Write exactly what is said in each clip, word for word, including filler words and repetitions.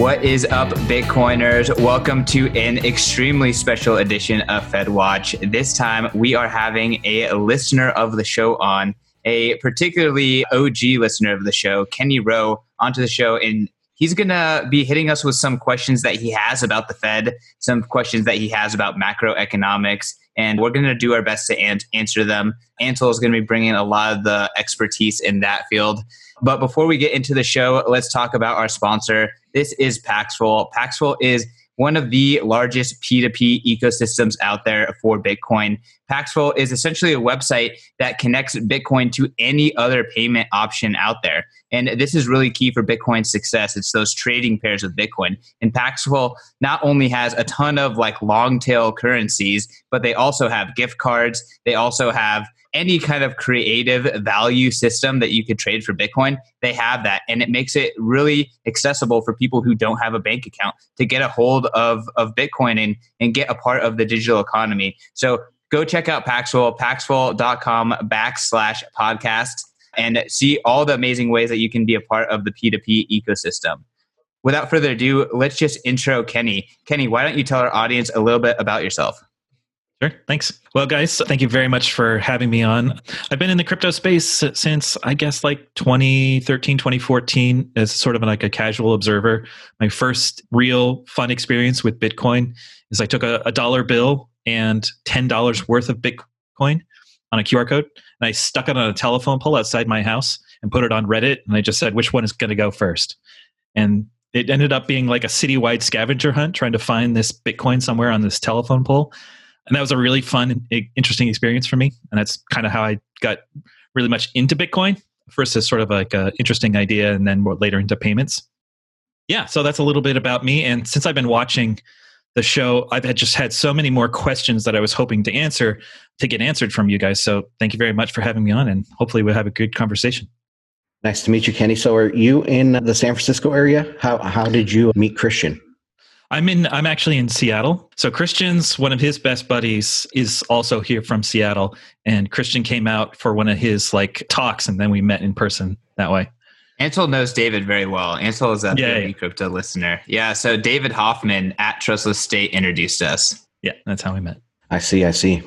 What is up, Bitcoiners? Welcome to an extremely special edition of FedWatch. This time, we are having a listener of the show on, a particularly O G listener of the show, Kenny Rowe, onto the show. And he's going to be hitting us with some questions that he has about the Fed, some questions that he has about macroeconomics, and we're going to do our best to an- answer them. Antle is going to be bringing a lot of the expertise in that field. But before we get into the show, let's talk about our sponsor. This is Paxful. Paxful is one of the largest P two P ecosystems out there for Bitcoin. Paxful is essentially a website that connects Bitcoin to any other payment option out there. And this is really key for Bitcoin's success. It's those trading pairs of Bitcoin. And Paxful not only has a ton of like long tail currencies, but they also have gift cards. They also have any kind of creative value system that you could trade for Bitcoin. They have that. And it makes it really accessible for people who don't have a bank account to get a hold of, of Bitcoin and, and get a part of the digital economy. So go check out Paxful, paxful.com backslash podcast, and see all the amazing ways that you can be a part of the P two P ecosystem. Without further ado, let's just intro Kenny. Kenny, why don't you tell our audience a little bit about yourself? Sure. Thanks. Well, guys, thank you very much for having me on. I've been in the crypto space since, I guess, like twenty thirteen, twenty fourteen, as sort of like a casual observer. My first real fun experience with Bitcoin is I took a, a dollar bill and ten dollars worth of Bitcoin on a Q R code, and I stuck it on a telephone pole outside my house and put it on Reddit, and I just said, which one is going to go first? And it ended up being like a citywide scavenger hunt trying to find this Bitcoin somewhere on this telephone pole. And that was a really fun, interesting experience for me. And that's kind of how I got really much into Bitcoin. First as sort of like an interesting idea, and then more later into payments. Yeah, so that's a little bit about me. And since I've been watching the show, I've had just had so many more questions that I was hoping to answer to get answered from you guys. So thank you very much for having me on, and hopefully we'll have a good conversation. Nice to meet you, Kenny. So are you in the San Francisco area? How how did you meet Christian? I'm in. I'm actually in Seattle. So Christian's, one of his best buddies, is also here from Seattle, and Christian came out for one of his like talks, and then we met in person that way. Ansel knows David very well. Ansel is a big crypto listener. Yeah. So David Hoffman at Trustless State introduced us. Yeah, that's how we met. I see. I see.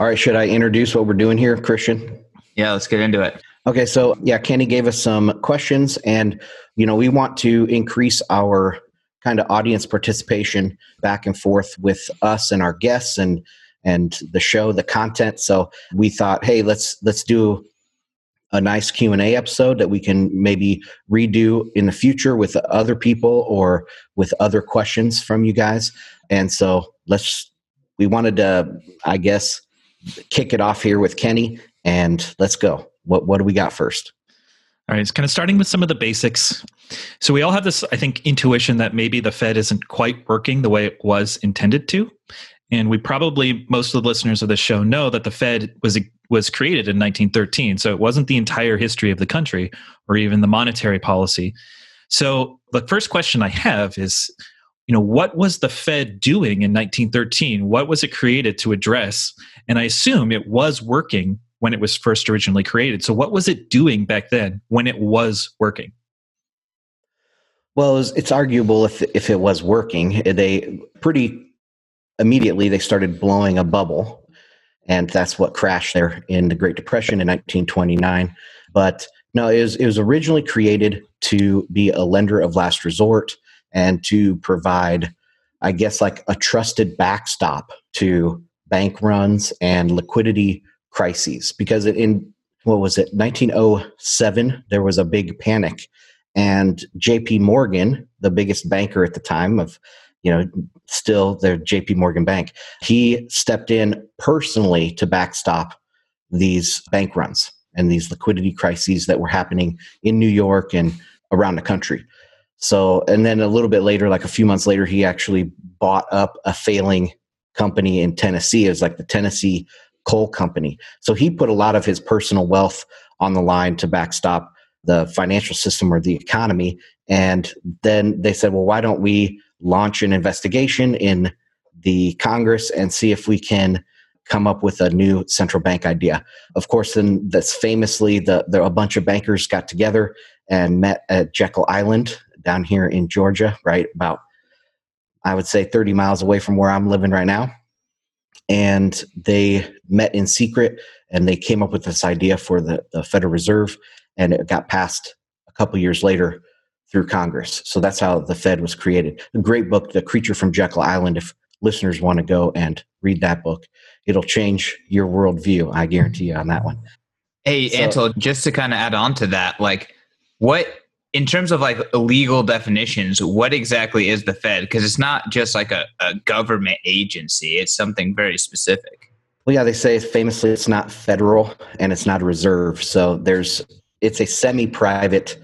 All right. Should I introduce what we're doing here, Christian? Yeah, let's get into it. Okay. So yeah, Kenny gave us some questions, and you know, we want to increase our kind of audience participation back and forth with us and our guests and and the show, the content. So we thought, hey, let's let's do a nice Q and A episode that we can maybe redo in the future with other people or with other questions from you guys. And so let's, we wanted to, I guess, kick it off here with Kenny, and let's go. What what do we got first? All right, it's kind of starting with some of the basics. So we all have this, I think, intuition that maybe the Fed isn't quite working the way it was intended to. And we probably, most of the listeners of this show know that the Fed was was created in nineteen thirteen. So it wasn't the entire history of the country or even the monetary policy. So the first question I have is, you know, what was the Fed doing in nineteen thirteen? What was it created to address? And I assume it was working when it was first originally created. So what was it doing back then when it was working? Well, it's arguable if if it was working. They pretty... Immediately, they started blowing a bubble, and that's what crashed there in the Great Depression in nineteen twenty-nine. But no, it was, it was originally created to be a lender of last resort and to provide, I guess, like a trusted backstop to bank runs and liquidity crises. Because in, what was it, nineteen oh seven, there was a big panic, and J P Morgan, the biggest banker at the time of you know, still their J P Morgan Bank, he stepped in personally to backstop these bank runs and these liquidity crises that were happening in New York and around the country. So, and then a little bit later, like a few months later, he actually bought up a failing company in Tennessee. It was like the Tennessee Coal Company. So he put a lot of his personal wealth on the line to backstop the financial system or the economy. And then they said, well, why don't we launch an investigation in the Congress and see if we can come up with a new central bank idea. Of course, then that's famously the, the a bunch of bankers got together and met at Jekyll Island down here in Georgia, right about, I would say, thirty miles away from where I'm living right now. And they met in secret, and they came up with this idea for the, the Federal Reserve, and it got passed a couple years later through Congress. So that's how the Fed was created. A great book, The Creature from Jekyll Island, if listeners want to go and read that book. It'll change your worldview, I guarantee you on that one. Hey, so, Antle, just to kind of add on to that, like what, in terms of like legal definitions, what exactly is the Fed? Because it's not just like a, a government agency. It's something very specific. Well, yeah, they say famously it's not federal and it's not a reserve. So there's, it's a semi-private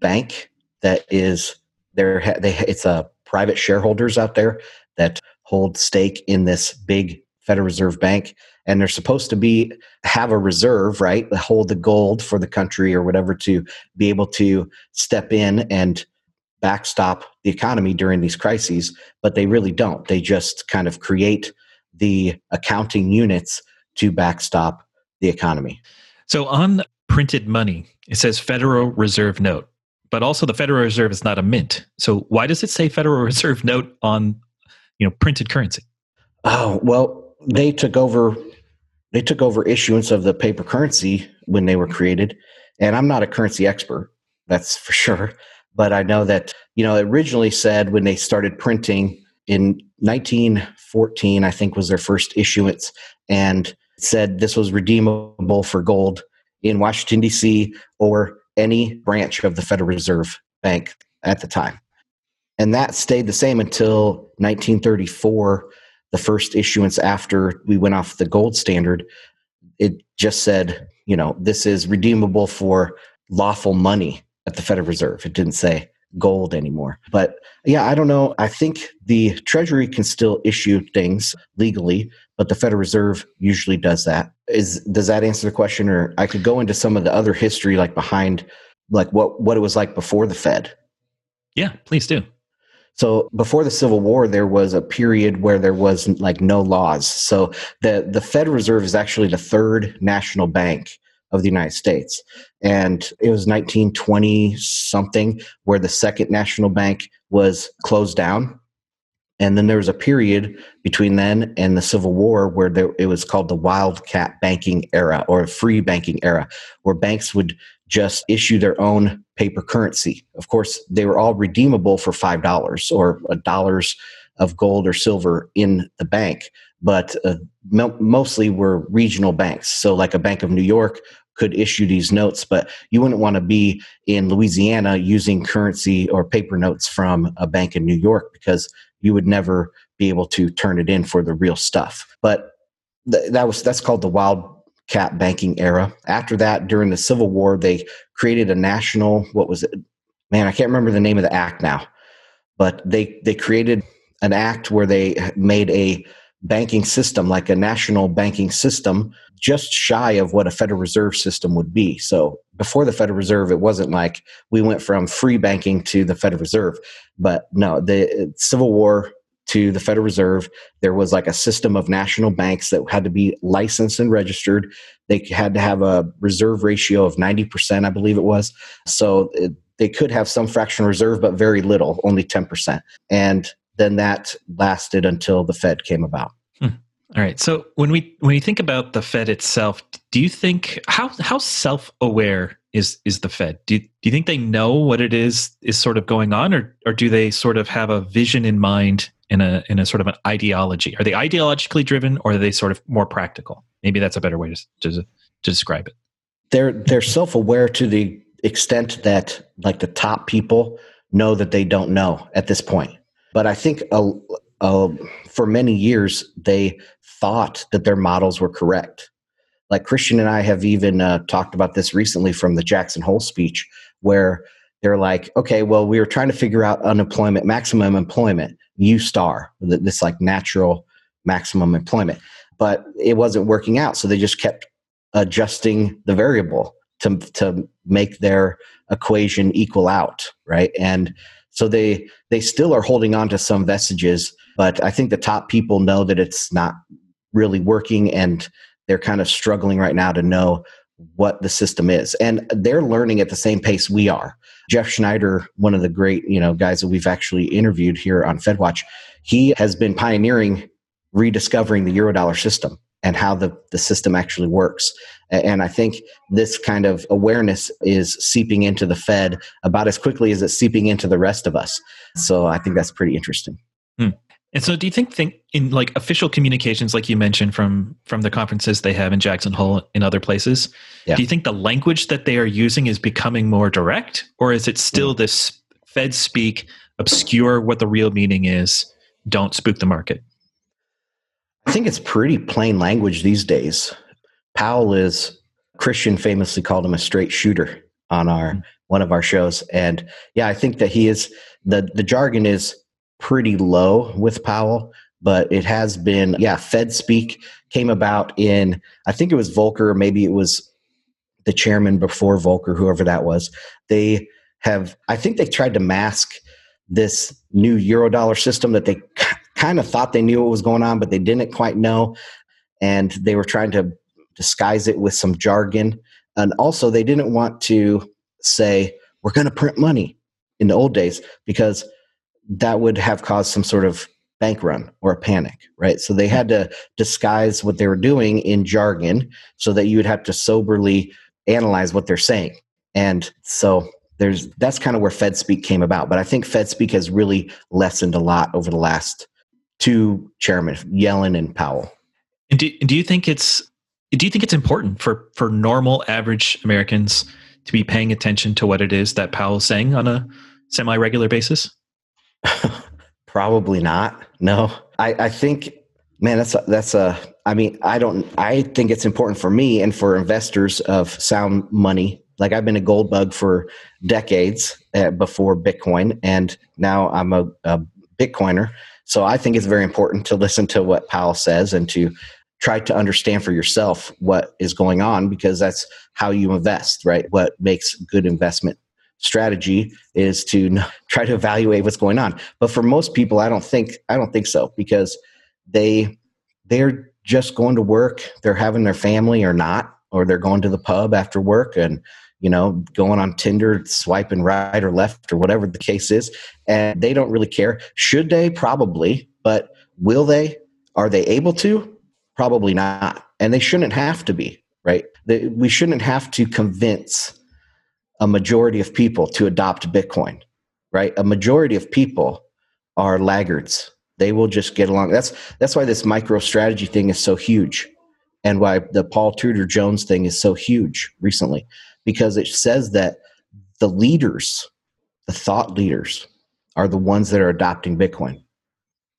bank that is there. They, it's a private shareholders out there that hold stake in this big Federal Reserve Bank. And they're supposed to be, have a reserve, right? Hold the gold for the country or whatever to be able to step in and backstop the economy during these crises, but they really don't. They just kind of create the accounting units to backstop the economy. So on printed money, it says Federal Reserve Note, but also the Federal Reserve is not a mint. So why does it say Federal Reserve Note on, you know, printed currency? Oh, well, they took over... They took over issuance of the paper currency when they were created. And I'm not a currency expert, that's for sure. But I know that, you know, it originally said when they started printing in nineteen fourteen, I think was their first issuance, and said this was redeemable for gold in Washington, D C or any branch of the Federal Reserve Bank at the time. And that stayed the same until nineteen thirty-four. The first issuance after we went off the gold standard, it just said, you know, this is redeemable for lawful money at the Federal Reserve. It didn't say gold anymore. But yeah, I don't know. I think the Treasury can still issue things legally, but the Federal Reserve usually does that. Is, does that answer the question? Or I could go into some of the other history, like behind, like what, what it was like before the Fed. Yeah, please do. So before the Civil War, there was a period where there was like no laws. So the, the Federal Reserve is actually the third national bank of the United States. And it was nineteen twenty something where the second national bank was closed down. And then there was a period between then and the Civil War where there, it was called the wildcat banking era or free banking era, where banks would just issue their own paper currency. Of course, they were all redeemable for five dollars or dollars of gold or silver in the bank, but uh, mo- mostly were regional banks. So like a Bank of New York could issue these notes, but you wouldn't want to be in Louisiana using currency or paper notes from a bank in New York because you would never be able to turn it in for the real stuff. But th- that was that's called the wild cat banking era. After that, during the Civil War, they created a national, what was it? Man, I can't remember the name of the act now, but they, they created an act where they made a banking system, like a national banking system, just shy of what a Federal Reserve system would be. So before the Federal Reserve, it wasn't like we went from free banking to the Federal Reserve, but no, the Civil War to the Federal Reserve, there was like a system of national banks that had to be licensed and registered. They had to have a reserve ratio of ninety percent, I believe it was. So it, they could have some fractional reserve, but very little, only ten percent. And then that lasted until the Fed came about. Hmm. All right. So when we when you think about the Fed itself, do you think, how how self-aware is is the Fed? Do, do you think they know what it is is sort of going on, or or do they sort of have a vision in mind? In a in a sort of an ideology, are they ideologically driven, or are they sort of more practical? Maybe that's a better way to to, to describe it. They're they're self aware to the extent that like the top people know that they don't know at this point. But I think uh, uh, for many years they thought that their models were correct. Like Christian and I have even uh, talked about this recently from the Jackson Hole speech, where they're like, okay, well, we were trying to figure out unemployment, maximum employment. U star, this like natural maximum employment, but it wasn't working out. So they just kept adjusting the variable to to make their equation equal out, right? And so they they still are holding on to some vestiges, but I think the top people know that it's not really working, and they're kind of struggling right now to know what the system is. And they're learning at the same pace we are. Jeff Schneider, one of the great, you know, guys that we've actually interviewed here on FedWatch, he has been pioneering rediscovering the Eurodollar system and how the, the system actually works. And I think this kind of awareness is seeping into the Fed about as quickly as it's seeping into the rest of us. So I think that's pretty interesting. Hmm. And so do you think, think in like official communications, like you mentioned from, from the conferences they have in Jackson Hole and other places, yeah. do you think the language that they are using is becoming more direct, or is it still hmm. this Fed speak, obscure what the real meaning is, don't spook the market? I think it's pretty plain language these days. Powell is, Christian famously called him a straight shooter on our one of our shows. And yeah, I think that he is, the, the jargon is pretty low with Powell, but it has been, yeah, Fed speak came about in, I think it was Volcker, maybe it was the chairman before Volcker, whoever that was. They have, I think they tried to mask this new Eurodollar system that they kind of thought they knew what was going on, but they didn't quite know. And they were trying to disguise it with some jargon. And also they didn't want to say, we're going to print money in the old days, because that would have caused some sort of bank run or a panic, right? So they had to disguise what they were doing in jargon so that you would have to soberly analyze what they're saying. And so there's, that's kind of where Fed speak came about. But I think Fed speak has really lessened a lot over the last two chairmen, Yellen and Powell. And do, do you think it's do you think it's important for for normal average Americans to be paying attention to what it is that Powell's saying on a semi-regular basis? Probably not. No, I, I think, man, that's a, that's a. I mean, I don't. I think it's important for me and for investors of sound money. Like, I've been a gold bug for decades uh, before Bitcoin, and now I'm a, a Bitcoiner. So I think it's very important to listen to what Powell says and to try to understand for yourself what is going on, because that's how you invest, right? What makes good investment strategy is to try to evaluate what's going on. But for most people, I don't think I don't think so, because they they're just going to work, they're having their family or not, or they're going to the pub after work and, you know, going on Tinder, swiping right or left or whatever the case is. And they don't really care. Should they? Probably. But will they? Are they able to? Probably not. And they shouldn't have to be, right? They, we shouldn't have to convince a majority of people to adopt Bitcoin, right? A majority of people are laggards. They will just get along. That's, that's why this MicroStrategy thing is so huge, and why the Paul Tudor Jones thing is so huge recently, because it says that the leaders, the thought leaders, are the ones that are adopting Bitcoin.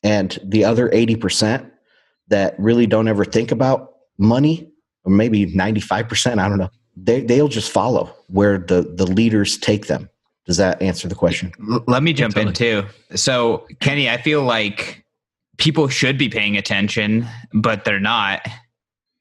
And the other eighty percent that really don't ever think about money, or maybe ninety-five percent, I don't know, they, they'll just follow where the, the leaders take them. Does that answer the question? Let me jump in too. So, Kenny, I feel like people should be paying attention, but they're not.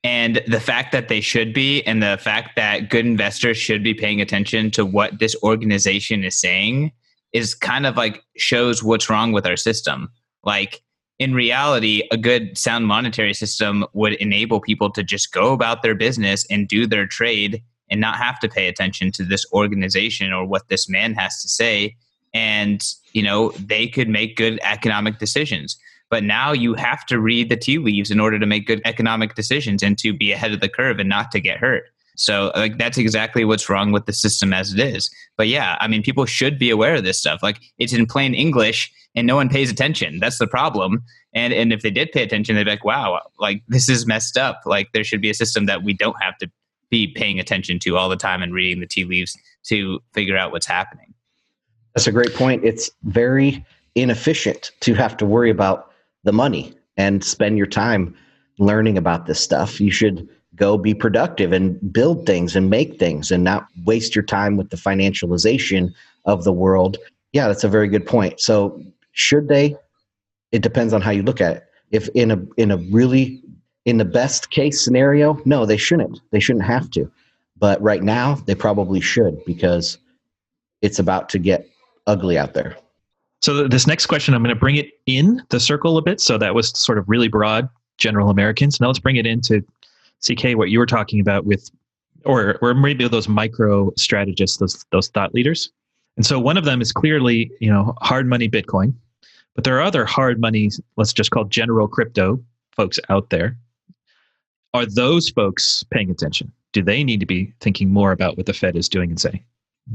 And the fact that they should be, and the fact that good investors should be paying attention to what this organization is saying, is kind of like shows what's wrong with our system. Like, in reality, a good sound monetary system would enable people to just go about their business and do their trade and not have to pay attention to this organization or what this man has to say. And, you know, they could make good economic decisions. But now you have to read the tea leaves in order to make good economic decisions and to be ahead of the curve and not to get hurt. So, like, that's exactly what's wrong with the system as it is. But yeah, I mean, people should be aware of this stuff. Like, it's in plain English and no one pays attention. That's the problem. And and if they did pay attention, they'd be like, wow, like, this is messed up. Like, there should be a system that we don't have to be paying attention to all the time and reading the tea leaves to figure out what's happening. That's a great point. It's very inefficient to have to worry about the money and spend your time learning about this stuff. You should go be productive and build things and make things and not waste your time with the financialization of the world. Yeah, that's a very good point. So should they? It depends on how you look at it. If in a in a really, in the best case scenario, no, they shouldn't. They shouldn't have to. But right now, they probably should, because it's about to get ugly out there. So this next question, I'm going to bring it in the circle a bit. So that was sort of really broad, general Americans. Now let's bring it into C K, what you were talking about with, or, or maybe those micro strategists, those, those thought leaders. And so one of them is clearly, you know, hard money Bitcoin, but there are other hard money, let's just call general crypto folks out there. Are those folks paying attention? Do they need to be thinking more about what the Fed is doing and saying?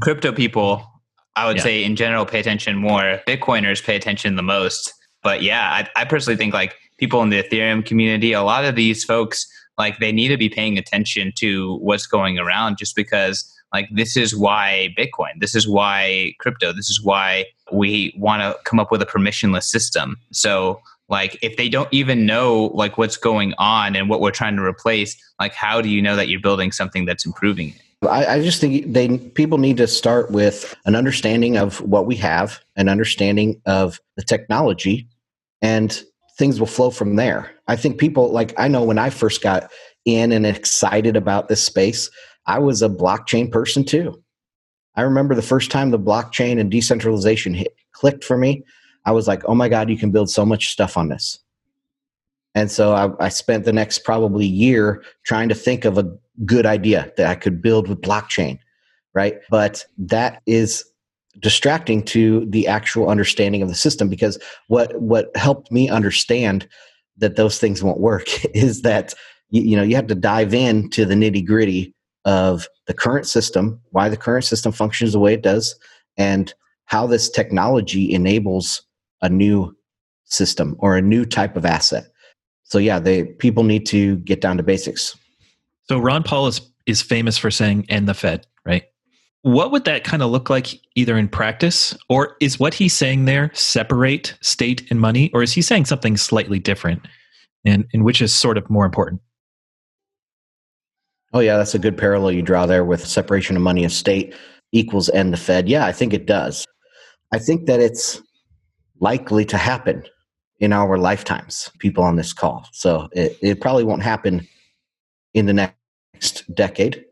Crypto people, I would yeah. say in general, pay attention more. Bitcoiners pay attention the most. But yeah, I, I personally think like people in the Ethereum community, a lot of these folks, like they need to be paying attention to what's going around just because like this is why Bitcoin, this is why crypto, this is why we want to come up with a permissionless system. So like if they don't even know like what's going on and what we're trying to replace, like how do you know that you're building something that's improving it? I, I just think they people need to start with an understanding of what we have, an understanding of the technology, and things will flow from there. I think people, like I know when I first got in and excited about this space, I was a blockchain person too. I remember the first time the blockchain and decentralization hit, clicked for me. I was like, oh my God, you can build so much stuff on this. And so I, I spent the next probably year trying to think of a good idea that I could build with blockchain, right? But that is distracting to the actual understanding of the system, because what what helped me understand that those things won't work is that you, you know you have to dive into the nitty-gritty of the current system, why the current system functions the way it does, and how this technology enables a new system or a new type of asset. So yeah, they people need to get down to basics. So Ron Paul is, is famous for saying, and the Fed, right? What would that kind of look like either in practice, or is what he's saying there separate state and money, or is he saying something slightly different and, and which is sort of more important? Oh yeah, that's a good parallel you draw there with separation of money and state equals and the Fed. Yeah, I think it does. I think that it's likely to happen in our lifetimes, people on this call. So it, it probably won't happen in the next decade,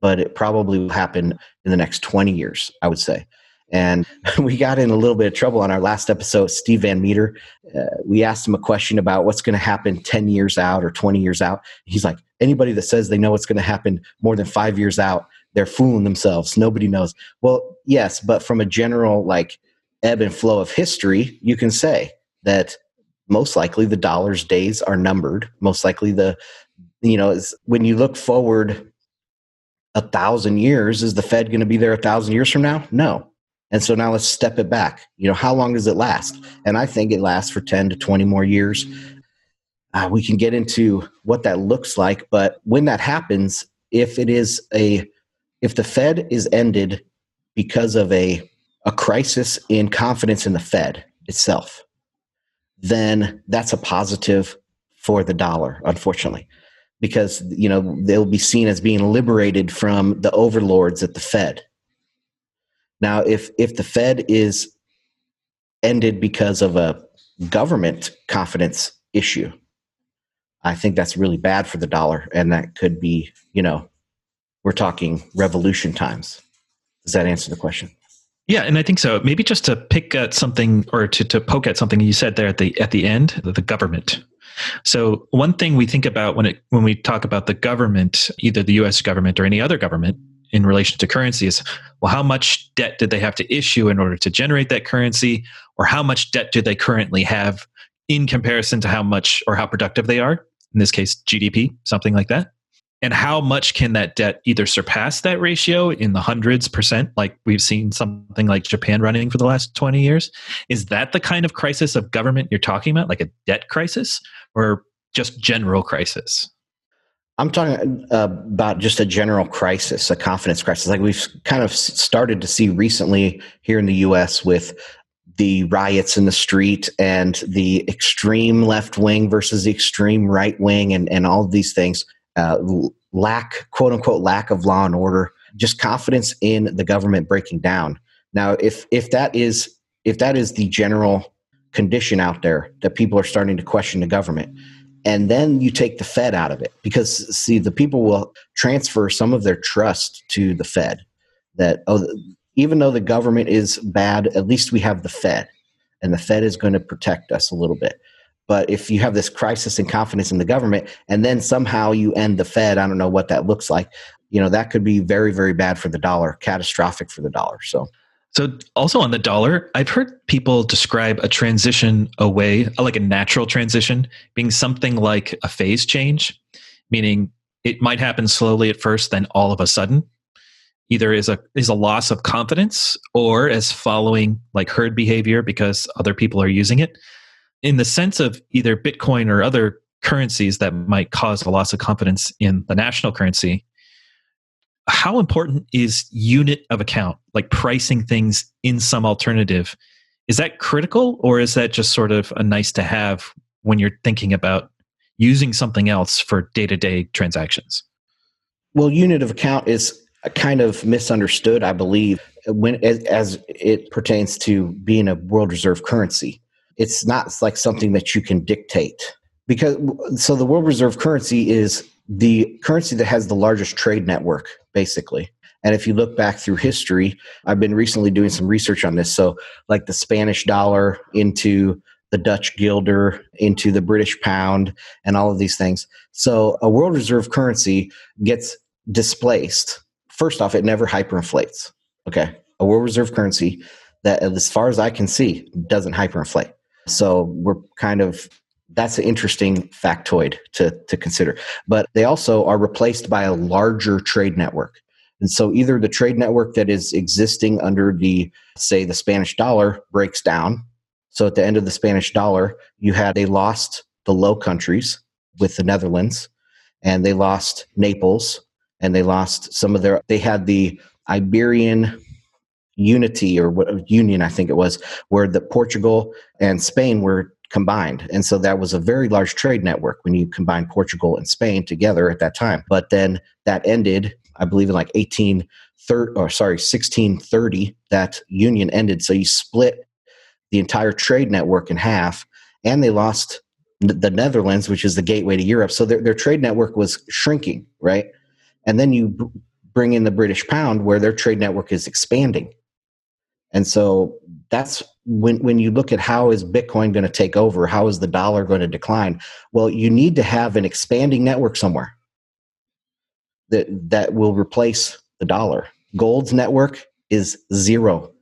but it probably will happen in the next twenty years, I would say. And we got in a little bit of trouble on our last episode, Steve Van Meter. Uh, we asked him a question about what's going to happen ten years out or twenty years out. He's like, anybody that says they know what's going to happen more than five years out, they're fooling themselves. Nobody knows. Well, yes, but from a general like ebb and flow of history, you can say that most likely the dollar's days are numbered. Most likely the, you know, is when you look forward a thousand years, is the Fed going to be there a thousand years from now? No. And so now let's step it back. You know, how long does it last? And I think it lasts for ten to twenty more years. Uh, we can get into what that looks like, but when that happens, if it is a, if the Fed is ended because of a, a crisis in confidence in the Fed itself, then that's a positive for the dollar, unfortunately. Because, you know, they'll be seen as being liberated from the overlords at the Fed. Now, if if the Fed is ended because of a government confidence issue, I think that's really bad for the dollar. And that could be, you know, we're talking revolution times. Does that answer the question? Yeah, and I think so. Maybe just to pick at something or to, to poke at something you said there at the at the end, the government. So one thing we think about when it when we talk about the government, either the U S government or any other government in relation to currency is, well, how much debt did they have to issue in order to generate that currency? Or how much debt do they currently have in comparison to how much or how productive they are? In this case, G D P, something like that. And how much can that debt either surpass that ratio in the hundreds percent, like we've seen something like Japan running for the last twenty years? Is that the kind of crisis of government you're talking about, like a debt crisis or just general crisis? I'm talking uh, about just a general crisis, a confidence crisis. Like we've kind of started to see recently here in the U S with the riots in the street and the extreme left wing versus the extreme right wing and, and all of these things. Uh, lack, quote unquote, lack of law and order, just confidence in the government breaking down. Now, if if that is if that is the general condition out there that people are starting to question the government, and then you take the Fed out of it, because see, the people will transfer some of their trust to the Fed. That oh, even though the government is bad, at least we have the Fed, and the Fed is going to protect us a little bit. But if you have this crisis in confidence in the government and then somehow you end the Fed, I don't know what that looks like. You know, that could be very, very bad for the dollar, catastrophic for the dollar. So, So also on the dollar, I've heard people describe a transition away, like a natural transition, being something like a phase change, meaning it might happen slowly at first, then all of a sudden, either is a is a loss of confidence or as following like herd behavior because other people are using it. In the sense of either Bitcoin or other currencies that might cause a loss of confidence in the national currency, how important is unit of account, like pricing things in some alternative? Is that critical, or is that just sort of a nice to have when you're thinking about using something else for day-to-day transactions? Well, unit of account is kind of misunderstood, I believe, when as, as it pertains to being a world reserve currency. It's not like something that you can dictate. Because so the world reserve currency is the currency that has the largest trade network, basically. And if you look back through history, I've been recently doing some research on this. So like the Spanish dollar into the Dutch guilder, into the British pound, and all of these things. So a world reserve currency gets displaced. First off, it never hyperinflates. Okay. A world reserve currency that, as far as I can see, doesn't hyperinflate. So we're kind of... that's an interesting factoid to, to consider. But they also are replaced by a larger trade network. And so either the trade network that is existing under the, say, the Spanish dollar breaks down. So at the end of the Spanish dollar, you had, they lost the Low Countries with the Netherlands, and they lost Naples, and they lost some of their, they had the Iberian unity or what, union, I think it was, where the Portugal and Spain were combined. And so that was a very large trade network when you combine Portugal and Spain together at that time. But then that ended, I believe, in like eighteen thirty, or sorry, sixteen thirty, that union ended. So you split the entire trade network in half, and they lost the Netherlands, which is the gateway to Europe. So their, their trade network was shrinking, right? And then you b- bring in the British pound, where their trade network is expanding. And so that's when when you look at how is Bitcoin going to take over, how is the dollar going to decline? Well, you need to have an expanding network somewhere that that will replace the dollar. Gold's network is zero.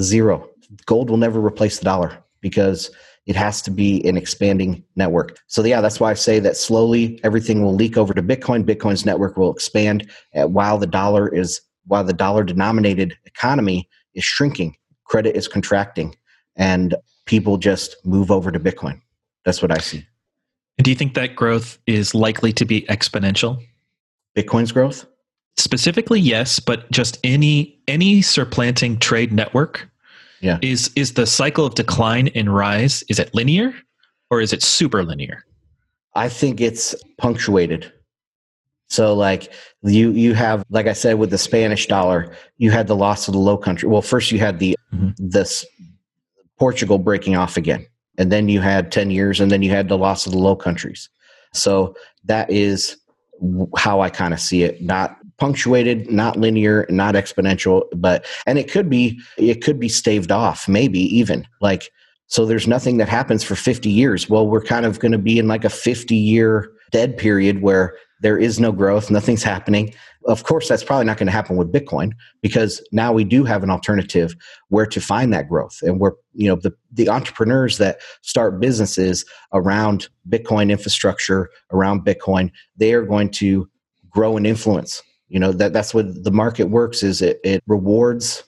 Zero. Gold will never replace the dollar because it has to be an expanding network. So yeah, that's why I say that slowly everything will leak over to Bitcoin. Bitcoin's network will expand while the dollar is while the dollar denominated economy is shrinking, credit is contracting, and people just move over to Bitcoin. That's what I see. Do you think that growth is likely to be exponential? Bitcoin's growth? Specifically, yes, but just any any supplanting trade network. Yeah. Is is the cycle of decline and rise, is it linear or is it super linear? I think it's punctuated. So like you you have, like I said, with the Spanish dollar, you had the loss of the Low Country. Well, first you had the mm-hmm. this Portugal breaking off again, and then you had ten years, and then you had the loss of the Low Countries. So that is how I kind of see it, not punctuated, not linear, not exponential, but, and it could be, it could be staved off, maybe even like, so there's nothing that happens for fifty years. Well, we're kind of going to be in like a fifty year dead period where there is no growth, nothing's happening. Of course, that's probably not going to happen with Bitcoin because now we do have an alternative where to find that growth. And we're, you know, the, the entrepreneurs that start businesses around Bitcoin infrastructure, around Bitcoin, they are going to grow and influence. You know, that that's what the market works is it, it rewards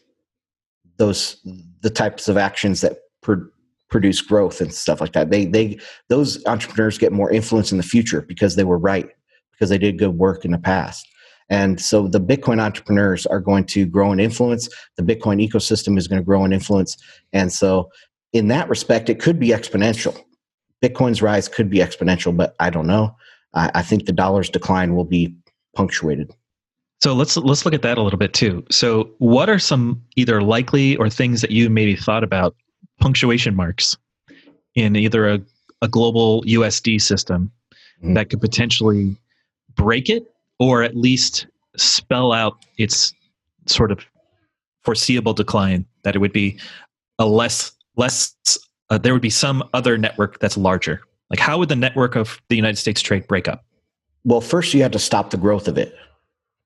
those, the types of actions that per, produce growth and stuff like that. They, they, those entrepreneurs get more influence in the future because they were right, because they did good work in the past. And so the Bitcoin entrepreneurs are going to grow in influence. The Bitcoin ecosystem is going to grow in influence. And so in that respect, it could be exponential. Bitcoin's rise could be exponential, but I don't know. I, I think the dollar's decline will be punctuated. So let's let's look at that a little bit too. So what are some either likely or things that you maybe thought about punctuation marks in either a, a global U S D system mm-hmm. that could potentially break it, or at least spell out its sort of foreseeable decline, that it would be a less, less. Uh, there would be some other network that's larger. Like how would the network of the United States trade break up? Well, first you have to stop the growth of it.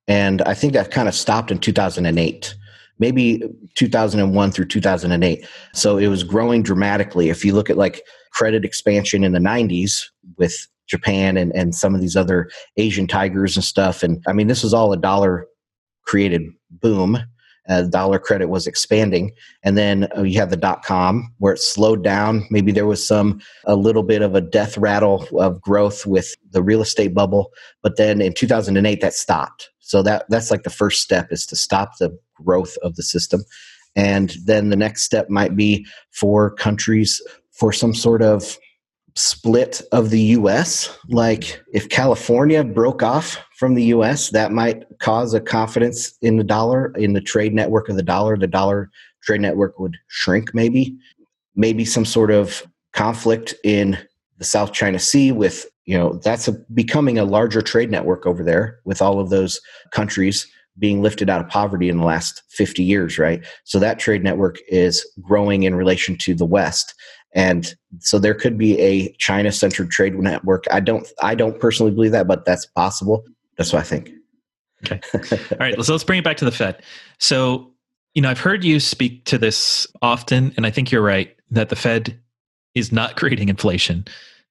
And I think that kind of stopped in two thousand eight. maybe two thousand one through two thousand eight. So it was growing dramatically. If you look at like credit expansion in the nineties with Japan and, and some of these other Asian tigers and stuff. And I mean, this was all a dollar created boom. Uh, dollar credit was expanding. And then uh, you have the dot-com where it slowed down. Maybe there was some, a little bit of a death rattle of growth with the real estate bubble. But then in two thousand eight, that stopped. So that that's like the first step, is to stop the growth of the system. And then the next step might be for countries for some sort of split of the U S. Like if California broke off from the U S, that might cause a confidence in the dollar, in the trade network of the dollar. The dollar trade network would shrink maybe. Maybe some sort of conflict in the South China Sea with, you know, that's a, becoming a larger trade network over there with all of those countries being lifted out of poverty in the last fifty years, right? So that trade network is growing in relation to the West. And so there could be a China-centered trade network. I don't I don't personally believe that, but that's possible. That's what I think. Okay. All right. So let's bring it back to the Fed. So, you know, I've heard you speak to this often, and I think you're right, that the Fed is not creating inflation.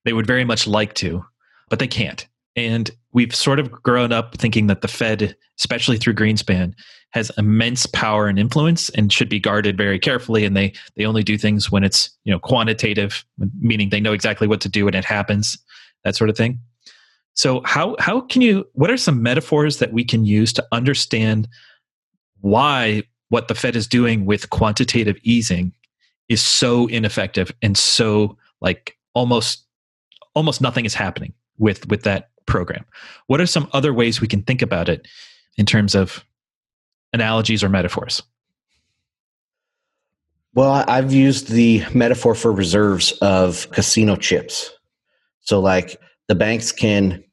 They would very much like to, but they can't. And we've sort of grown up thinking that the Fed, especially through Greenspan, has immense power and influence and should be guarded very carefully. And they they only do things when it's, you know, quantitative, meaning they know exactly what to do when it happens, that sort of thing. So how how can you, what are some metaphors that we can use to understand why what the Fed is doing with quantitative easing is so ineffective and so like almost almost nothing is happening with with that program? What are some other ways we can think about it in terms of analogies or metaphors? Well, I've used the metaphor for reserves of casino chips. So like the banks can,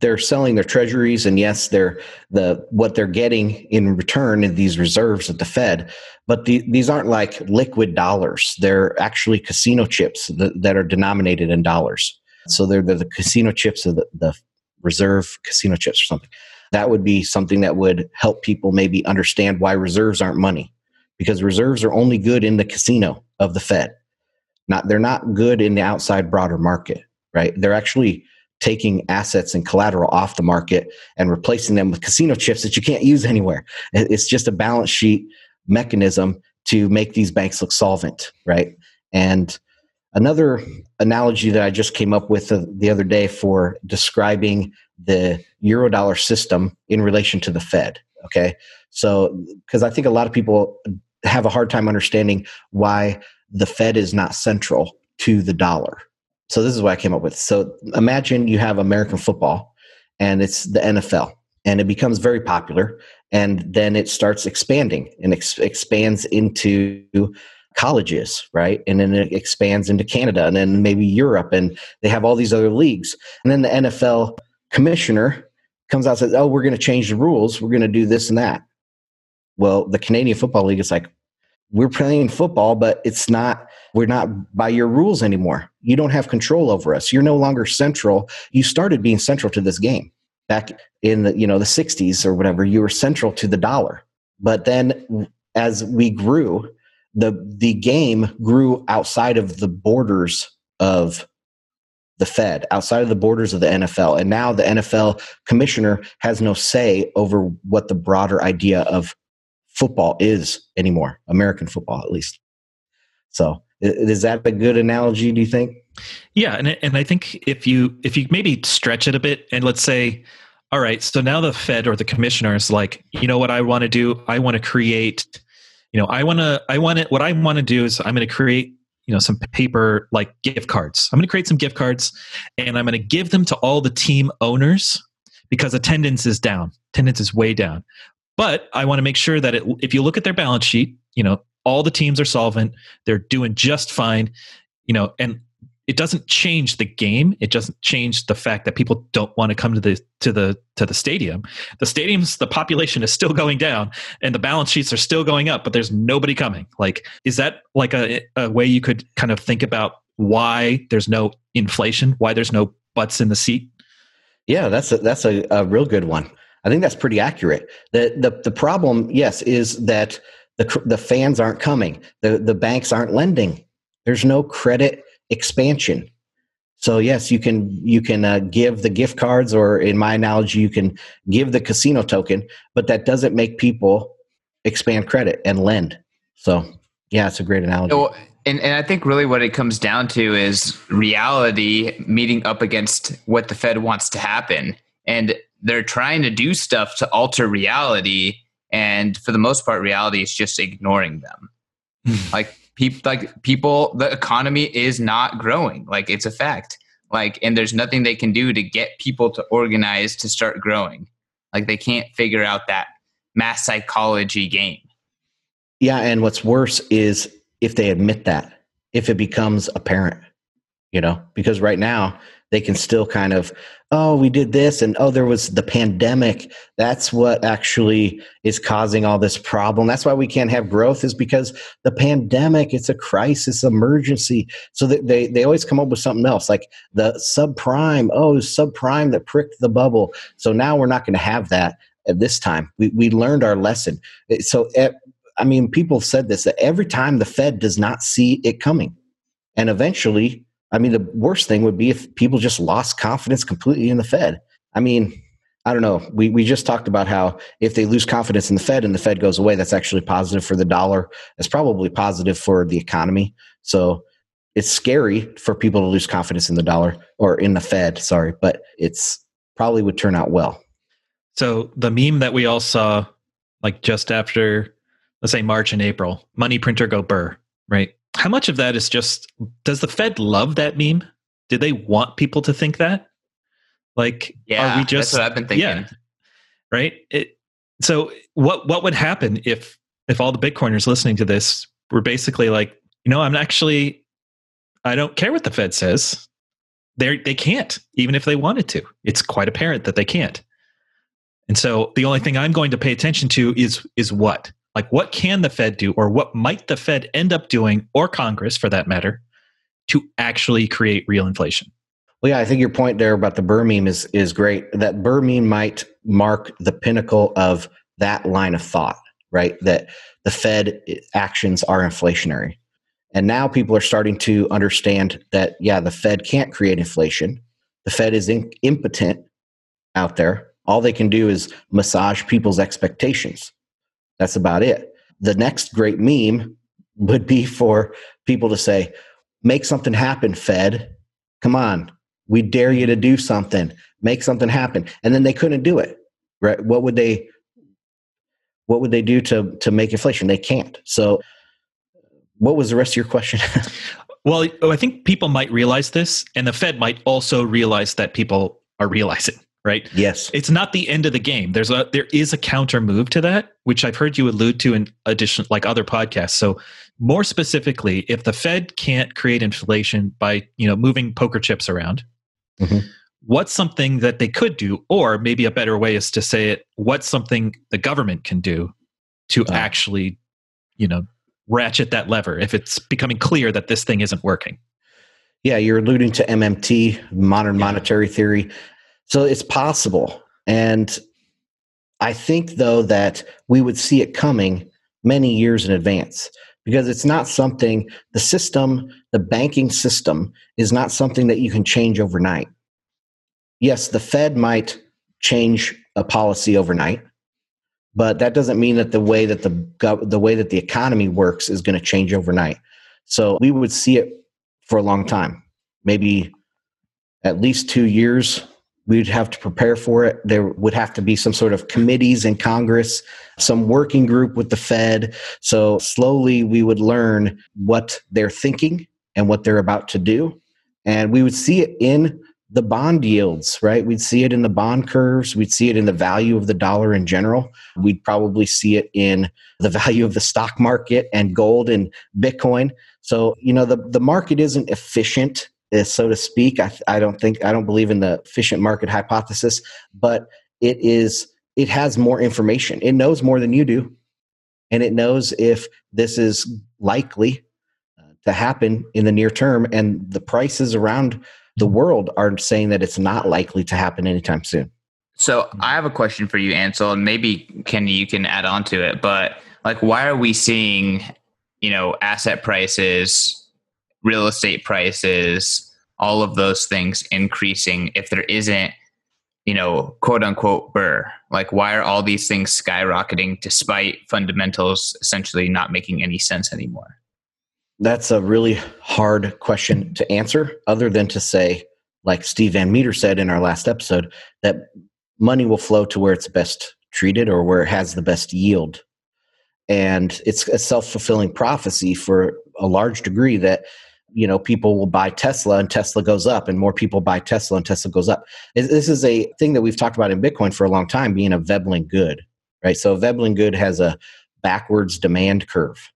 they're selling their treasuries, and yes, they're the what they're getting in return in these reserves at the Fed, but the, these aren't like liquid dollars. They're actually casino chips that, that are denominated in dollars. So they're, they're the casino chips of the, the reserve casino chips or something. That would be something that would help people maybe understand why reserves aren't money, because reserves are only good in the casino of the Fed. Not, they're not good in the outside broader market, right? They're actually taking assets and collateral off the market and replacing them with casino chips that you can't use anywhere. It's just a balance sheet mechanism to make these banks look solvent, right? And another analogy that I just came up with the other day for describing the Eurodollar system in relation to the Fed, okay? So, because I think a lot of people have a hard time understanding why the Fed is not central to the dollar. So this is what I came up with. So imagine you have American football, and it's the N F L, and it becomes very popular, and then it starts expanding and ex- expands into colleges, right? And then it expands into Canada and then maybe Europe, and they have all these other leagues. And then the N F L commissioner comes out and says, oh, we're going to change the rules. We're going to do this and that. Well, the Canadian Football League is like, we're playing football, but it's not, we're not by your rules anymore. You don't have control over us. You're no longer central. You started being central to this game back in the, you know, the sixties or whatever. You were central to the dollar. But then as we grew, The the game grew outside of the borders of the Fed, outside of the borders of the N F L. And now the N F L commissioner has no say over what the broader idea of football is anymore, American football at least. So is that a good analogy, do you think? Yeah, and and I think if you if you maybe stretch it a bit and let's say, all right, so now the Fed or the commissioner is like, you know what I want to do? I want to create... You know, I want to, I want it, what I want to do is I'm going to create, you know, some paper like gift cards. I'm going to create some gift cards and I'm going to give them to all the team owners because attendance is down. Attendance is way down. But I want to make sure that it, if you look at their balance sheet, you know, all the teams are solvent. They're doing just fine, you know, and it doesn't change the game. It doesn't change the fact that people don't want to come to the to the to the stadium. The stadiums, the population is still going down, and the balance sheets are still going up. But there's nobody coming. Like, is that like a, a way you could kind of think about why there's no inflation, why there's no butts in the seat? Yeah, that's a, that's a, a real good one. I think that's pretty accurate. The the the problem, yes, is that The, the fans aren't coming. The, the banks aren't lending. There's no credit expansion. So yes, you can you can uh, give the gift cards, or in my analogy, you can give the casino token, but that doesn't make people expand credit and lend. So yeah, it's a great analogy. Well, and, and I think really what it comes down to is reality meeting up against what the Fed wants to happen. And they're trying to do stuff to alter reality. And for the most part, reality is just ignoring them. Like people, like people, the economy is not growing. Like it's a fact. Like, and there's nothing they can do to get people to organize to start growing. Like they can't figure out that mass psychology game. Yeah, and what's worse is if they admit that, if it becomes apparent, you know, because right now they can still kind of, oh, we did this, and oh, there was the pandemic. That's what actually is causing all this problem. That's why we can't have growth, is because the pandemic, it's a crisis, emergency. So they, they always come up with something else, like the subprime. Oh, subprime that pricked the bubble. So now we're not going to have that at this time. We, we learned our lesson. So, at, I mean, people have said this, that every time the Fed does not see it coming, and eventually, I mean, the worst thing would be if people just lost confidence completely in the Fed. I mean, I don't know. We we just talked about how if they lose confidence in the Fed and the Fed goes away, that's actually positive for the dollar. It's probably positive for the economy. So it's scary for people to lose confidence in the dollar or in the Fed, sorry, but it's probably would turn out well. So the meme that we all saw, like just after, let's say March and April, money printer go burr, right? How much of that is just, does the Fed love that meme? Did they want people to think that? Like, yeah, are we just, that's what I've been thinking. Yeah, right? It, so what what would happen if if all the Bitcoiners listening to this were basically like, you know, I'm actually, I don't care what the Fed says. They they can't, even if they wanted to. It's quite apparent that they can't. And so the only thing I'm going to pay attention to is is what? Like, what can the Fed do, or what might the Fed end up doing, or Congress for that matter, to actually create real inflation? Well, yeah, I think your point there about the burr meme is, is great. That burr meme might mark the pinnacle of that line of thought, right? That the Fed actions are inflationary. And now people are starting to understand that, yeah, the Fed can't create inflation. The Fed is in, impotent out there. All they can do is massage people's expectations. That's about it. The next great meme would be for people to say, make something happen, Fed. Come on. We dare you to do something. Make something happen. And then they couldn't do it. Right? What would they what would they do to, to make inflation? They can't. So what was the rest of your question? Well, I think people might realize this, and the Fed might also realize that people are realizing. Right? Yes. It's not the end of the game. There's a there is a counter move to that, which I've heard you allude to in addition, like other podcasts. So more specifically, if the Fed can't create inflation by, you know, moving poker chips around, mm-hmm. what's something that they could do? Or maybe a better way is to say it, what's something the government can do to uh, actually, you know, ratchet that lever if it's becoming clear that this thing isn't working? Yeah, you're alluding to M M T, modern yeah. monetary theory. So it's possible. And I think, though, that we would see it coming many years in advance, because it's not something, the system, the banking system is not something that you can change overnight. Yes, the Fed might change a policy overnight, but that doesn't mean that the way that the, the way that the economy works is going to change overnight. So we would see it for a long time, maybe at least two years. We'd have to prepare for it. There would have to be some sort of committees in Congress, some working group with the Fed. So slowly we would learn what they're thinking and what they're about to do. And we would see it in the bond yields, right? We'd see it in the bond curves. We'd see it in the value of the dollar in general. We'd probably see it in the value of the stock market and gold and Bitcoin. So, you know, the, the market isn't efficient, so to speak. I, I don't think, I don't believe in the efficient market hypothesis, but it is, it has more information. It knows more than you do. And it knows if this is likely to happen in the near term. And the prices around the world are saying that it's not likely to happen anytime soon. So I have a question for you, Ansel, and maybe Kenny, you can add on to it, but like, why are we seeing, you know, asset prices, real estate prices, all of those things increasing if there isn't, you know, quote unquote burr? Like, why are all these things skyrocketing despite fundamentals essentially not making any sense anymore? That's a really hard question to answer, other than to say, like Steve Van Meter said in our last episode, that money will flow to where it's best treated or where it has the best yield. And it's a self-fulfilling prophecy for a large degree that, you know, people will buy Tesla and Tesla goes up, and more people buy Tesla and Tesla goes up. This is a thing that we've talked about in Bitcoin for a long time, being a Veblen good, right? So a Veblen good has a backwards demand curve.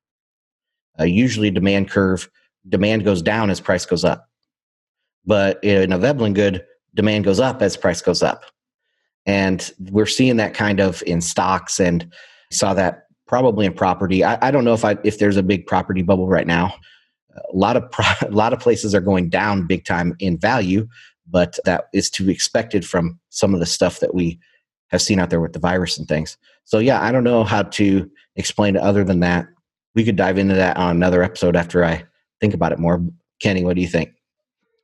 Uh, usually demand curve, demand goes down as price goes up. But in a Veblen good, demand goes up as price goes up. And we're seeing that kind of in stocks, and saw that probably in property. I, I don't know if I, if there's a big property bubble right now. A lot of pro- a lot of places are going down big time in value, but that is to be expected from some of the stuff that we have seen out there with the virus and things. So yeah, I don't know how to explain it other than that. We could dive into that on another episode after I think about it more. Kenny, what do you think?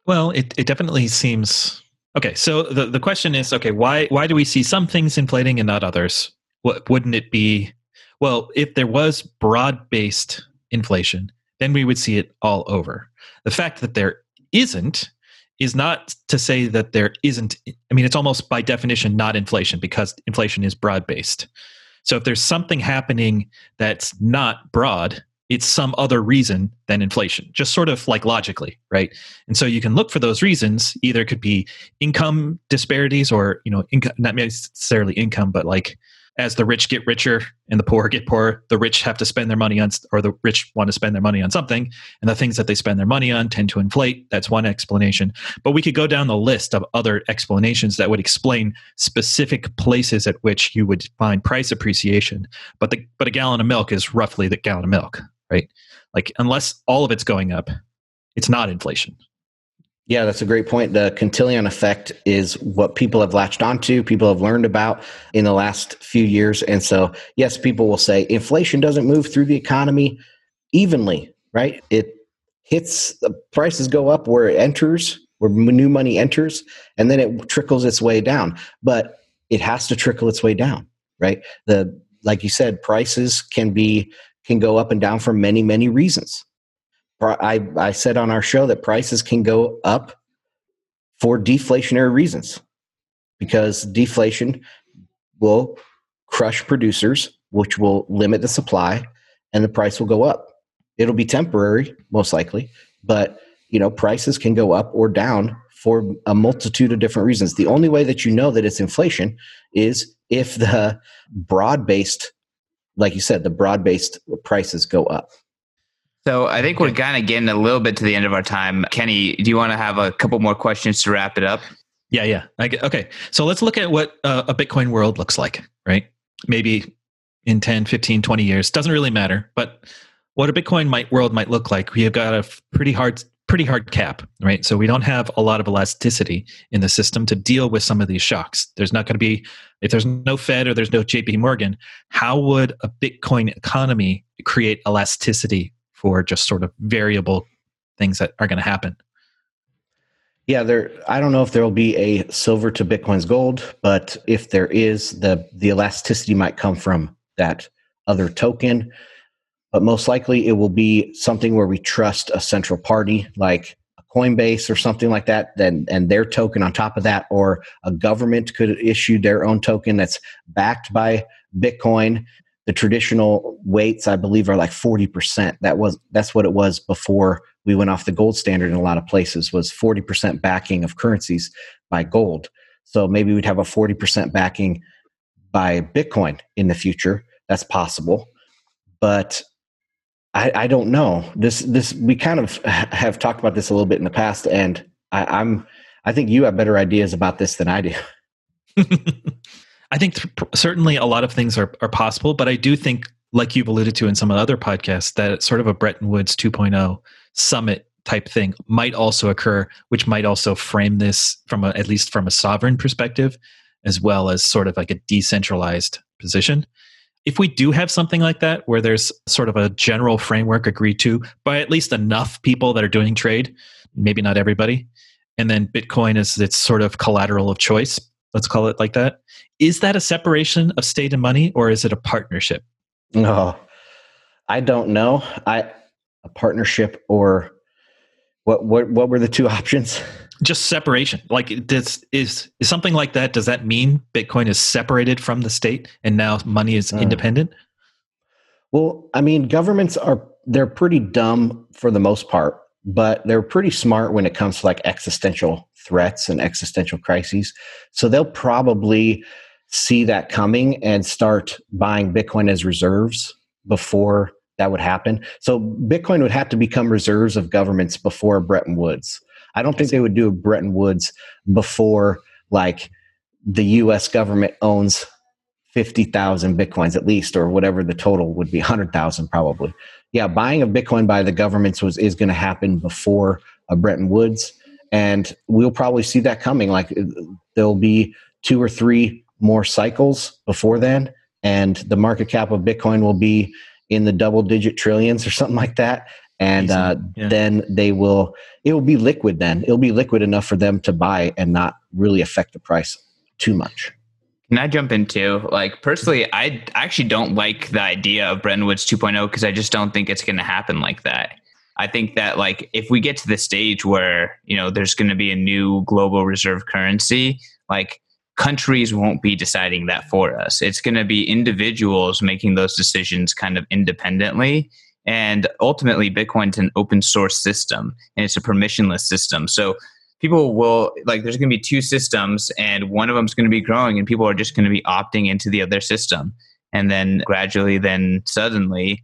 Well, it, it definitely seems... Okay, so the, the question is, okay, why why do we see some things inflating and not others? What, wouldn't it be... Well, if there was broad-based inflation, then we would see it all over. The fact that there isn't is not to say that there isn't... I mean, it's almost by definition not inflation, because inflation is broad-based. So if there's something happening that's not broad, it's some other reason than inflation, just sort of like logically, right? And so you can look for those reasons. Either it could be income disparities, or, you know, income, not necessarily income, but like as the rich get richer and the poor get poorer, the rich have to spend their money on, or the rich want to spend their money on something, and the things that they spend their money on tend to inflate. That's one explanation. But we could go down the list of other explanations that would explain specific places at which you would find price appreciation. But the, but a gallon of milk is roughly the gallon of milk, right? Like, unless all of it's going up, it's not inflation. Yeah, that's a great point. The Cantillon effect is what people have latched onto, people have learned about in the last few years. And so, yes, people will say inflation doesn't move through the economy evenly, right? It hits, the prices go up where it enters, where new money enters, and then it trickles its way down. But it has to trickle its way down, right? The, like you said, prices can be, can go up and down for many, many reasons. I, I said on our show that prices can go up for deflationary reasons, because deflation will crush producers, which will limit the supply, and the price will go up. It'll be temporary, most likely, but you know, prices can go up or down for a multitude of different reasons. The only way that you know that it's inflation is if the broad-based, like you said, the broad-based prices go up. So I think we're kind of getting a little bit to the end of our time. Kenny, do you want to have a couple more questions to wrap it up? Yeah, yeah. I, okay, so let's look at what uh, a Bitcoin world looks like, right? Maybe in ten, fifteen, twenty years. Doesn't really matter. But what a Bitcoin might, world might look like, we have got a pretty hard, pretty hard cap, right? So we don't have a lot of elasticity in the system to deal with some of these shocks. There's not going to be, if there's no Fed or there's no J P Morgan, how would a Bitcoin economy create elasticity for just sort of variable things that are going to happen? Yeah, there. I don't know if there will be a silver to Bitcoin's gold, but if there is, the the elasticity might come from that other token. But most likely, it will be something where we trust a central party, like a Coinbase or something like that, then and their token on top of that, or a government could issue their own token that's backed by Bitcoin. The traditional weights, I believe, are like forty percent. That was that's what it was before we went off the gold standard in a lot of places, was forty percent backing of currencies by gold. So maybe we'd have a forty percent backing by Bitcoin in the future. That's possible. But I, I don't know. This this we kind of have talked about this a little bit in the past, and I, I'm I think you have better ideas about this than I do. I think th- certainly a lot of things are, are possible, but I do think, like you've alluded to in some other podcasts, that it's sort of a Bretton Woods two point oh summit type thing might also occur, which might also frame this from a, at least from a sovereign perspective, as well as sort of like a decentralized position. if we do have something like that, where there's sort of a general framework agreed to by at least enough people that are doing trade, maybe not everybody, and then Bitcoin is its sort of collateral of choice, let's call it like that, is that a separation of state and money, or is it a partnership? No, I don't know. I a partnership or what? What? What were the two options? Just separation. Like, this is, is something like that. Does that mean Bitcoin is separated from the state and now money is uh, independent? Well, I mean, governments are, they're pretty dumb for the most part, but they're pretty smart when it comes to like existential threats and existential crises. So they'll probably see that coming and start buying Bitcoin as reserves before that would happen. So Bitcoin would have to become reserves of governments before Bretton Woods. I don't think they would do a Bretton Woods before like the U S government owns fifty thousand Bitcoins at least, or whatever the total would be, one hundred thousand probably. Yeah, buying of Bitcoin by the governments was is going to happen before a Bretton Woods, and we'll probably see that coming. Like, there'll be two or three more cycles before then, and the market cap of Bitcoin will be in the double-digit trillions or something like that. And uh, yeah. then they will, it will be liquid then. It'll be liquid enough for them to buy and not really affect the price too much. Can I jump in too? Like, personally, I actually don't like the idea of Bretton Woods two point oh because I just don't think it's going to happen like that. I think that, like, if we get to the stage where, you know, there's going to be a new global reserve currency, like, countries won't be deciding that for us. It's going to be individuals making those decisions kind of independently. And ultimately, Bitcoin's an open source system, and it's a permissionless system. So people will, like, there's going to be two systems, and one of them's going to be growing, and people are just going to be opting into the other system. And then gradually, then suddenly,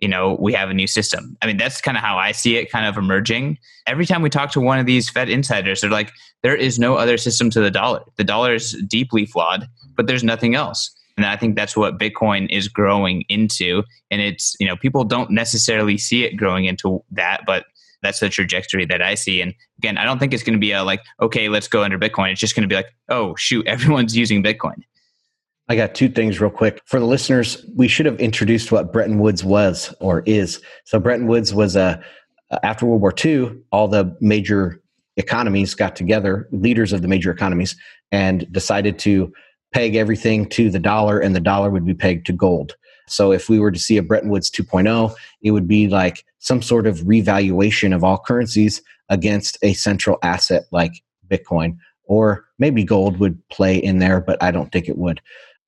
you know, we have a new system. I mean, that's kind of how I see it kind of emerging. Every time we talk to one of these Fed insiders, they're like, there is no other system to the dollar. The dollar is deeply flawed, but there's nothing else. And I think that's what Bitcoin is growing into. And it's, you know, people don't necessarily see it growing into that, but that's the trajectory that I see. And again, I don't think it's going to be a like, okay, let's go under Bitcoin. It's just going to be like, oh, shoot, everyone's using Bitcoin. I got two things real quick. For the listeners, we should have introduced what Bretton Woods was or is. So Bretton Woods was a, after World War Two, all the major economies got together, leaders of the major economies, and decided to peg everything to the dollar, and the dollar would be pegged to gold. So if we were to see a Bretton Woods two point oh, it would be like some sort of revaluation of all currencies against a central asset like Bitcoin, or maybe gold would play in there, but I don't think it would.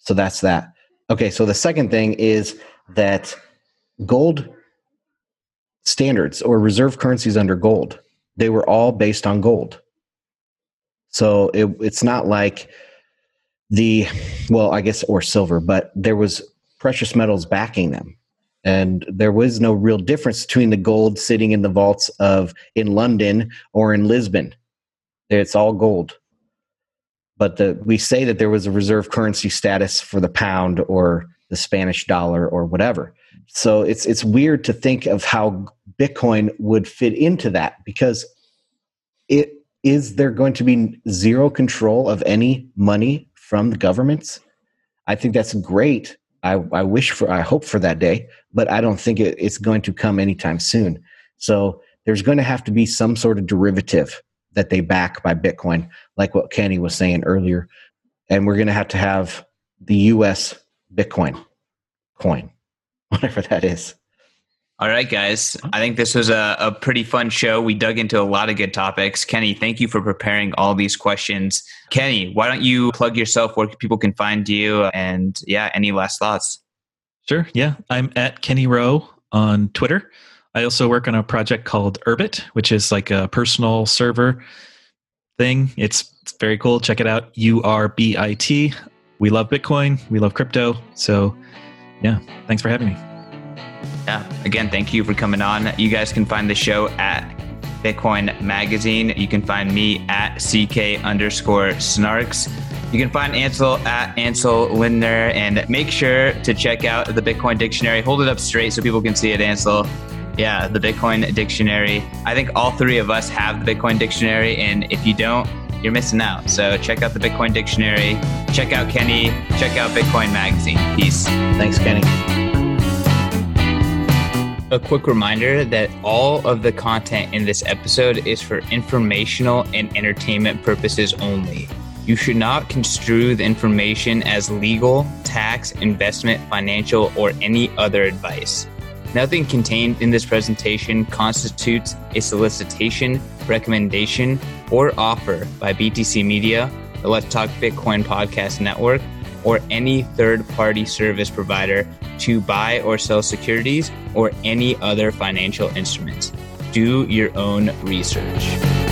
So that's that. Okay, so the second thing is that gold standards or reserve currencies under gold, they were all based on gold. So it, it's not like... The, well, I guess, or silver, but there was precious metals backing them. And there was no real difference between the gold sitting in the vaults of in London or in Lisbon. It's all gold. But the, we say that there was a reserve currency status for the pound or the Spanish dollar or whatever. So it's it's weird to think of how Bitcoin would fit into that, because it is there going to be zero control of any money from the governments? I think that's great. I, I wish for, I hope for that day, but I don't think it, it's going to come anytime soon. So there's going to have to be some sort of derivative that they back by Bitcoin, like what Kenny was saying earlier. And we're going to have to have the U S Bitcoin coin, whatever that is. All right, guys. I think this was a, a pretty fun show. We dug into a lot of good topics. Kenny, thank you for preparing all these questions. Kenny, why don't you plug yourself, where people can find you, and yeah, any last thoughts? Sure. Yeah, I'm at Kenny Rowe on Twitter. I also work on a project called Urbit, which is like a personal server thing. It's, it's very cool. Check it out. U R B I T. We love Bitcoin. We love crypto. So yeah, thanks for having me. Yeah. Again, thank you for coming on. You guys can find the show at Bitcoin Magazine. You can find me at C K underscore Snarks. You can find Ansel at Ansel Lindner, and make sure to check out the Bitcoin Dictionary. Hold it up straight so people can see it, Ansel. Yeah, the Bitcoin Dictionary. I think all three of us have the Bitcoin Dictionary, and if you don't, you're missing out. So check out the Bitcoin Dictionary, check out Kenny, check out Bitcoin Magazine. Peace. Thanks, Kenny. A quick reminder that all of the content in this episode is for informational and entertainment purposes only. You should not construe the information as legal, tax, investment, financial, or any other advice. Nothing contained in this presentation constitutes a solicitation, recommendation, or offer by B T C Media, the Let's Talk Bitcoin Podcast Network, or any third-party service provider to buy or sell securities or any other financial instruments. Do your own research.